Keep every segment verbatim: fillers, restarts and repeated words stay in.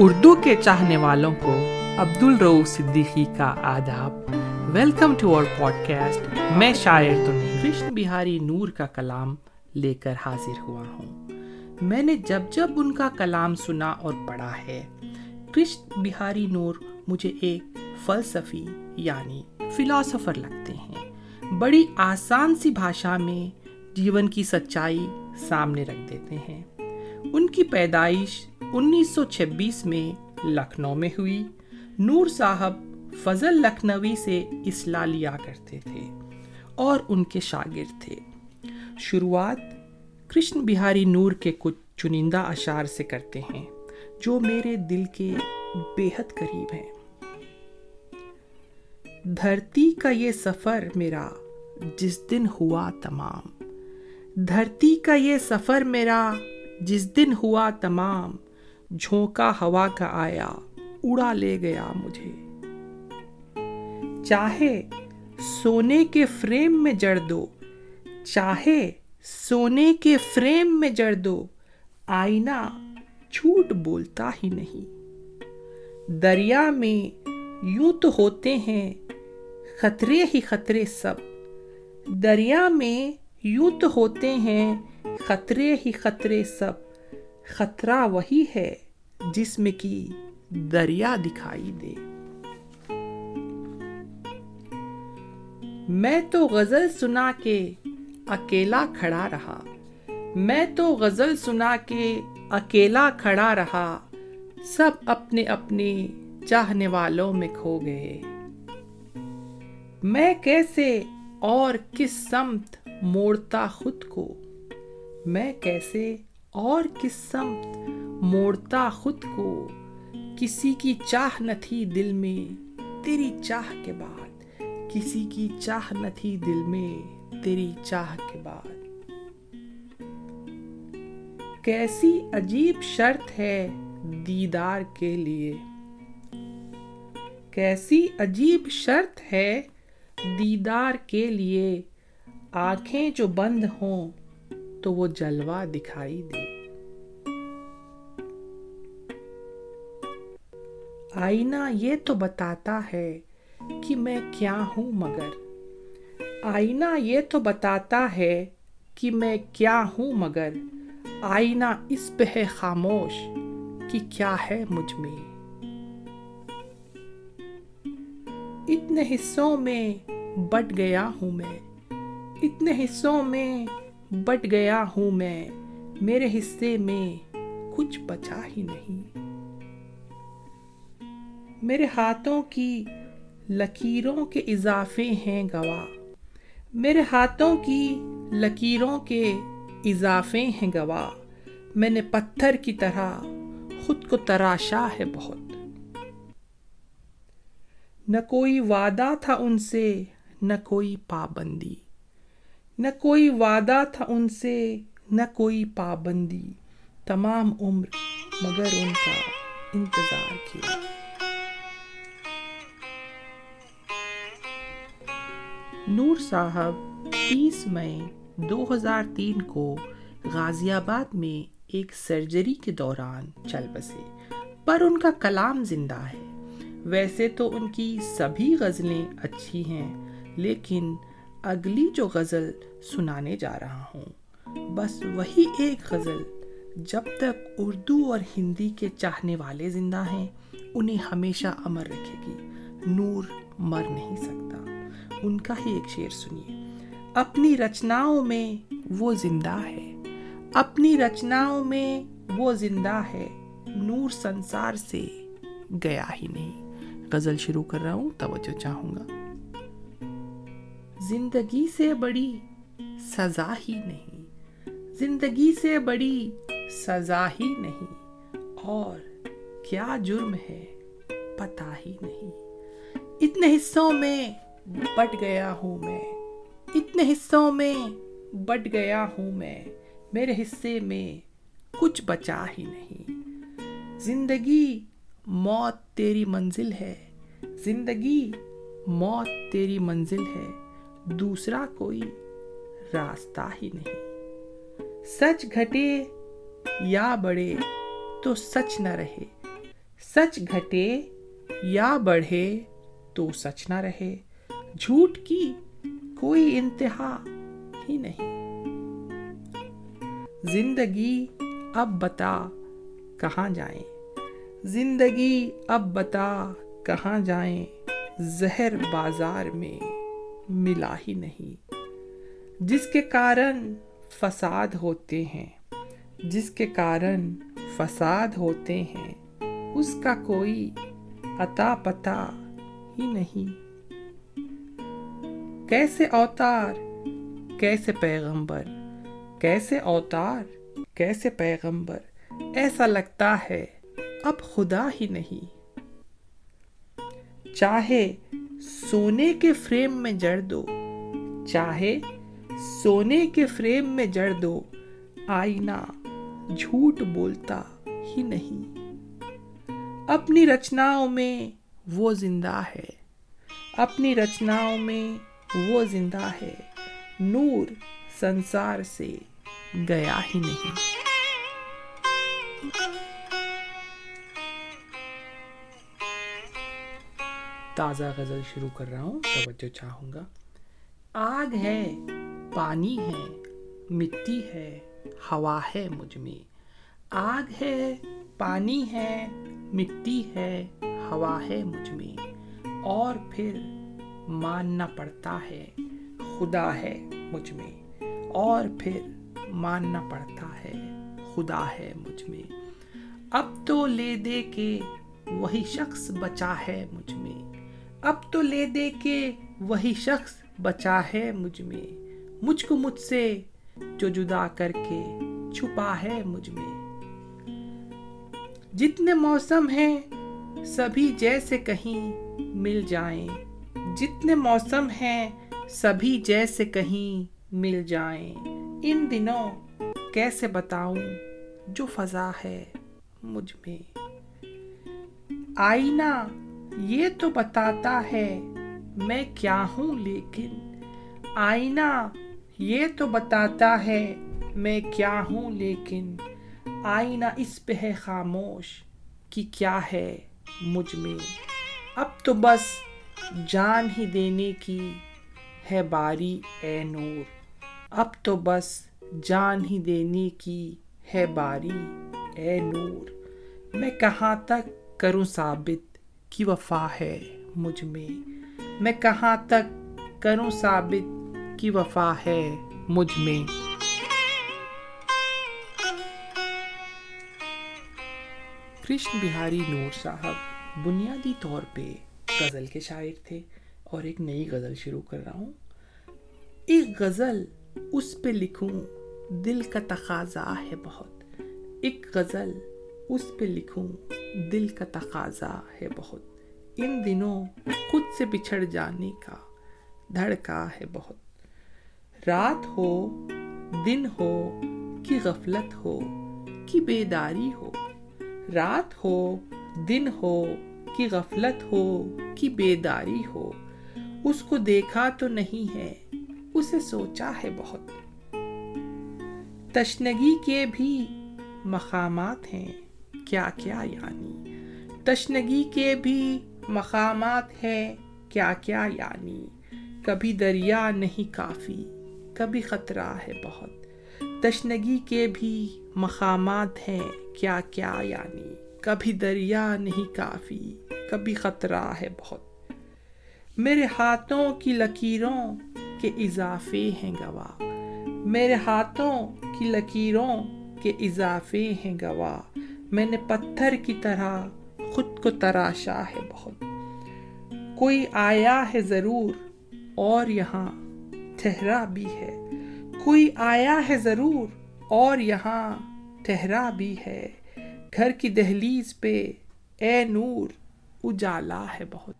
اردو کے چاہنے والوں کو عبدل رؤف صدیقی کا آداب. Welcome to our podcast. میں شاعر تو نہیں کرشن بہاری نور کا کلام لے کر حاضر ہوا ہوں. میں نے جب جب ان کا کلام سنا اور پڑھا ہے، کرشن بہاری نور مجھے ایک فلسفی یعنی فلاسفر لگتے ہیں. بڑی آسان سی بھاشا میں جیون کی سچائی سامنے رکھ دیتے ہیں. ان کی پیدائش انیس سو چھبیس میں لکھنؤ میں ہوئی. نور صاحب فضل لکھنوی سے اصلاح لیا کرتے تھے اور ان کے شاگرد تھے. شروعات کرشن بہاری نور کے کچھ چنندہ اشعار سے کرتے ہیں جو میرے دل کے بے حد قریب ہیں. دھرتی کا یہ سفر میرا جس دن ہوا تمام، دھرتی کا یہ سفر میرا جس دن ہوا تمام، جھونکا ہوا کا آیا اڑا لے گیا مجھے. چاہے سونے کے فریم میں جڑ دو، چاہے سونے کے فریم میں جڑ دو، آئینہ جھوٹ بولتا ہی نہیں. دریا میں یوں تو ہوتے ہیں خطرے ہی خطرے سب، دریا میں یوں تو ہوتے ہیں خطرے ہی خطرے سب، خطرہ وہی ہے جس میں کی دریا دکھائی دے. میں تو غزل سنا کے اکیلا کھڑا رہا، میں تو غزل سنا کے اکیلا کھڑا رہا، سب اپنے اپنے چاہنے والوں میں کھو گئے. میں کیسے اور کس سمت موڑتا خود کو، میں کیسے اور کس سمت موڑتا خود کو، کسی کی چاہ نہ تھی دل میں تیری چاہ کے بعد، کسی کی چاہ نہ تھی دل میں تیری چاہ کے بعد. کیسی عجیب شرط ہے دیدار کے لیے، کیسی عجیب شرط ہے دیدار کے لیے، آنکھیں جو بند ہوں تو وہ جلوہ دکھائی دے. آئینہ یہ تو بتاتا ہے کہ میں کیا ہوں مگر، آئینہ یہ تو بتاتا ہے کہ میں کیا ہوں مگر، آئینہ اس پہ ہے خاموش کہ کیا ہے مجھ میں. اتنے حصوں میں بٹ گیا ہوں میں، اتنے حصوں میں بٹ گیا ہوں میں، میرے حصے میں کچھ بچا ہی نہیں. میرے ہاتھوں کی لکیروں کے اضافے ہیں گواہ، میرے ہاتھوں کی لکیروں کے اضافے ہیں گواہ، میں نے پتھر کی طرح خود کو تراشا ہے بہت. نہ کوئی وعدہ تھا ان سے نہ کوئی پابندی، نہ کوئی وعدہ تھا ان سے نہ کوئی پابندی، تمام عمر مگر ان کا انتظار کیا. نور صاحب تیس مئی دو ہزار تین کو غازی آباد میں ایک سرجری کے دوران چل بسے، پر ان کا کلام زندہ ہے. ویسے تو ان کی سبھی غزلیں اچھی ہیں، لیکن اگلی جو غزل سنانے جا رہا ہوں بس وہی ایک غزل جب تک اردو اور ہندی کے چاہنے والے زندہ ہیں انہیں ہمیشہ امر رکھے گی. نور مر نہیں سکتا. ان کا ہی ایک شعر سنیے. اپنی رچناؤں میں وہ زندہ ہے، اپنی رچناؤں میں وہ زندہ ہے، نور سنسار سے گیا ہی نہیں. غزل شروع کر رہا ہوں، توجہ چاہوں گا. زندگی سے بڑی سزا ہی نہیں، زندگی سے بڑی سزا ہی نہیں، اور کیا جرم ہے پتہ ہی نہیں. اتنے حصوں میں بٹ گیا ہوں میں، اتنے حصوں میں بٹ گیا ہوں میں، میرے حصے میں کچھ بچا ہی نہیں. زندگی موت تیری منزل ہے، زندگی موت تیری منزل ہے، دوسرا کوئی راستہ ہی نہیں. سچ گھٹے یا بڑے تو سچ نہ رہے، سچ گھٹے یا بڑھے تو سچ نہ رہے، جھوٹ کی کوئی انتہا ہی نہیں۔ زندگی اب بتا کہاں جائیں، زندگی اب بتا کہاں جائیں، زہر بازار میں ملا ہی نہیں۔ جس کے کارن فساد ہوتے ہیں، جس کے کارن فساد ہوتے ہیں، اس کا کوئی اتا پتا ہی نہیں۔ کیسے اوتار کیسے پیغمبر، کیسے اوتار کیسے پیغمبر، ایسا لگتا ہے اب خدا ہی نہیں۔ چاہے سونے کے فریم میں جڑ دو، چاہے سونے کے فریم میں جڑ دو، آئینہ جھوٹ بولتا ہی نہیں۔ اپنی رچناؤں میں وہ زندہ ہے، اپنی رچناؤں میں وہ زندہ ہے، نور سنسار سے گیا ہی نہیں۔ تازہ غزل شروع کر رہا ہوں، توجہ چاہوں گا۔ آگ ہے، پانی ہے، مٹی ہے، ہوا ہے مجھ میں۔ آگ ہے، پانی ہے، مٹی ہے، ہوا ہے مجھ میں، اور پھر ماننا پڑتا ہے خدا ہے مجھ میں، اور پھر ماننا پڑتا ہے خدا ہے مجھ میں۔ اب تو لے دے کے وہی شخص بچا ہے مجھ میں، اب تو لے دے کے وہی شخص بچا ہے مجھ میں، مجھ کو مجھ سے جو جدا کر کے چھپا ہے مجھ میں۔ جتنے موسم ہیں سبھی جیسے کہیں مل جائیں، جتنے موسم ہیں سبھی جیسے کہیں مل جائیں، ان دنوں کیسے بتاؤں جو فضا ہے مجھ میں۔ آئینہ یہ تو بتاتا ہے میں کیا ہوں، لیکن آئینہ یہ تو بتاتا ہے میں کیا ہوں، لیکن آئینہ اس پہ ہے خاموش کہ کیا ہے مجھ میں۔ اب تو بس جان ہی دینے کی ہے باری اے نور، اب تو بس جان ہی دینے کی ہے باری اے نور۔ میں کہاں تک کروں ثابت کی وفا ہے مجھ میں، میں کہاں تک کروں ثابت کی وفا ہے مجھ میں۔ کرشن بہاری نور صاحب بنیادی طور پہ غزل کے شاعر تھے، اور ایک نئی غزل شروع کر رہا ہوں۔ ایک غزل اس پہ لکھوں دل کا تقاضا ہے بہت، ایک غزل اس پہ لکھوں دل کا تقاضا ہے بہت، ان دنوں خود سے بچھڑ جانے کا دھڑکا ہے بہت۔ رات ہو دن ہو کہ غفلت ہو کہ بیداری ہو، رات ہو دن ہو کہ غفلت ہو کہ بیداری ہو، اس کو دیکھا تو نہیں ہے اسے سوچا ہے بہت۔ تشنگی کے بھی مقامات ہیں کیا کیا یعنی، تشنگی کے بھی مقامات ہیں کیا کیا یعنی، کبھی دریا نہیں کافی کبھی خطرہ ہے بہت۔ تشنگی کے بھی مقامات ہیں کیا کیا یعنی، کبھی دریا نہیں کافی کبھی خطرہ ہے بہت۔ میرے ہاتھوں کی لکیروں کے اضافے ہیں گواہ، میرے ہاتھوں کی لکیروں کے اضافے ہیں گواہ، میں نے پتھر کی طرح خود کو تراشا ہے بہت۔ کوئی آیا ہے ضرور اور یہاں ٹھہرا بھی ہے، کوئی آیا ہے ضرور اور یہاں ٹھہرا بھی ہے، گھر کی دہلیز پہ اے نور اجالا ہے بہت۔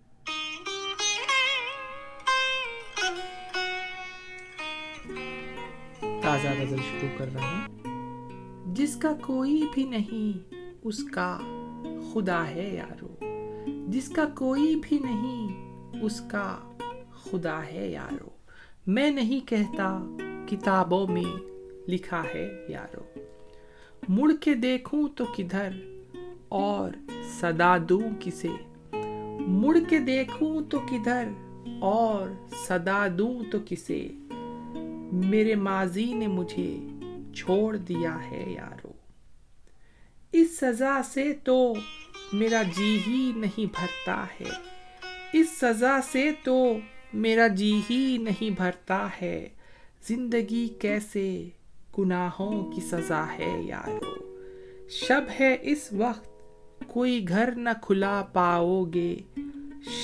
تازہ غزل شروع کر رہا ہوں۔ جس کا کوئی بھی نہیں اس کا خدا ہے یارو، جس کا کوئی بھی نہیں اس کا خدا ہے یارو، میں نہیں کہتا کتابوں میں لکھا ہے یارو۔ مڑ کے دیکھوں تو کدھر اور صدا دوں کسے، مڑ کے دیکھوں تو کدھر اور صدا دوں تو کسے، میرے ماضی نے مجھے چھوڑ دیا ہے یارو، اس سزا سے تو میرا جی ہی نہیں بھرتا ہے، اس سزا سے تو میرا جی ہی نہیں بھرتا ہے، زندگی کیسے گناہوں کی سزا ہے یارو، شب ہے اس وقت کوئی گھر نہ کھلا پاؤ گے،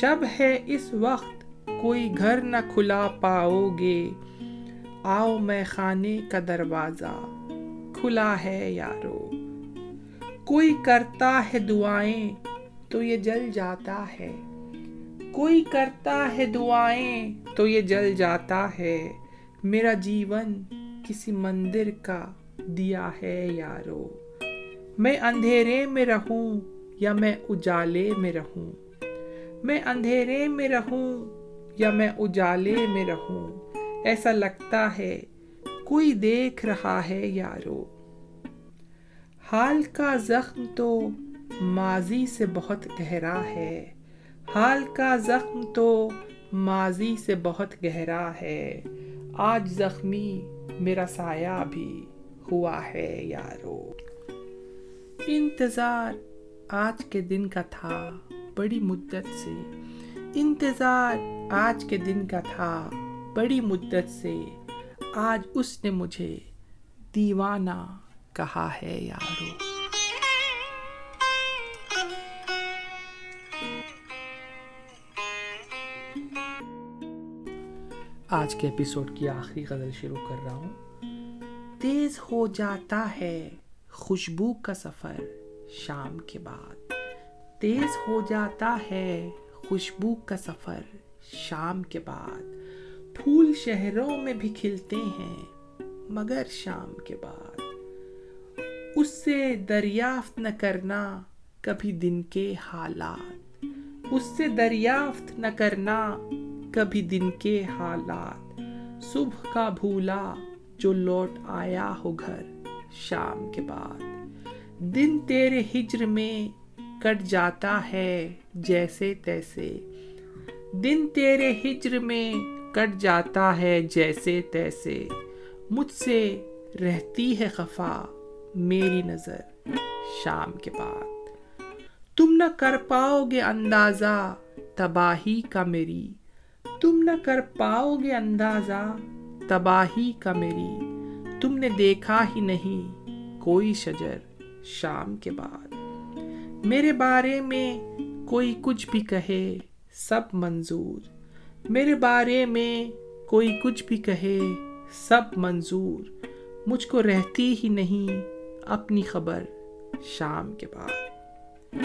شب ہے اس وقت کوئی گھر نہ کھلا پاؤ گے، آؤ میں خانے کا دروازہ کھلا ہے یارو، کوئی کرتا ہے دعائیں تو یہ جل جاتا ہے، کوئی کرتا ہے دعائیں تو یہ جل جاتا ہے، میرا جیون کسی مندر کا دیا ہے یارو، میں اندھیرے میں رہوں یا میں اجالے میں رہوں، میں اندھیرے میں رہوں یا میں اجالے میں رہوں، ایسا لگتا ہے کوئی دیکھ رہا ہے یارو، حال کا زخم تو ماضی سے بہت گہرا ہے، حال کا زخم تو ماضی سے بہت گہرا ہے، آج زخمی میرا سایہ بھی ہوا ہے یارو، انتظار آج کے دن کا تھا بڑی مدت سے، انتظار آج کے دن کا تھا بڑی مدت سے، آج اس نے مجھے دیوانہ کہا ہے یارو۔ آج کے ایپیسوڈ کی آخری غزل شروع کر رہا ہوں۔ تیز ہو جاتا ہے خوشبو کا سفر شام کے بعد، تیز ہو جاتا ہے خوشبو کا سفر شام کے بعد، پھول شہروں میں بھی کھلتے ہیں مگر شام کے بعد، اس سے دریافت نہ کرنا کبھی دن کے حالات، اس سے دریافت نہ کرنا کبھی دن کے حالات، صبح کا بھولا جو لوٹ آیا ہو گھر شام کے بعد، دن تیرے ہجر میں کٹ جاتا ہے جیسے تیسے، دن تیرے ہجر میں کٹ جاتا ہے جیسے تیسے، مجھ سے رہتی ہے خفا میری نظر شام کے بعد، تم نہ کر پاؤ گے اندازہ تباہی کا میری، تم نہ کر پاؤ گے اندازہ تباہی کا میری، تم نے دیکھا ہی نہیں کوئی شجر شام کے بعد، میرے بارے میں کوئی کچھ بھی کہے سب منظور، میرے بارے میں کوئی کچھ بھی کہے سب منظور، مجھ کو رہتی ہی نہیں اپنی خبر شام کے بعد،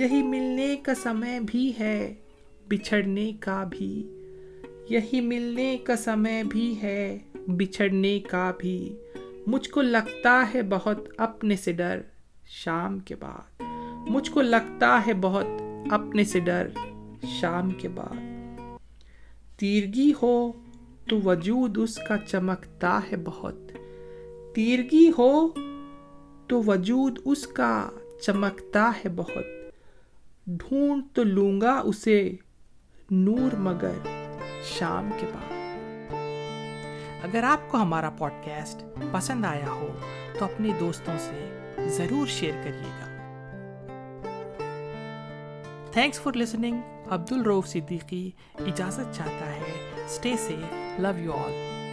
یہی ملنے کا سمے بھی ہے بچھڑنے کا بھی، یہی ملنے کا سمے بھی ہے بچھڑنے کا بھی، مجھ کو لگتا ہے بہت اپنے سے ڈر شام کے بعد، مجھ کو لگتا ہے بہت اپنے سے ڈر شام کے بعد، تیرگی ہو تو وجود اس کا چمکتا ہے بہت، تیرگی ہو تو وجود اس کا چمکتا ہے بہت، ڈھونڈ تو لوں گا اسے نور مگر شام کے بعد۔ اگر آپ کو ہمارا پوڈ کاسٹ پسند آیا ہو تو اپنے دوستوں سے ضرور شیئر کریے گا۔ Thanks for listening. Abdul Rauf Siddiqui اجازت چاہتا ہے۔ Stay safe, love you all.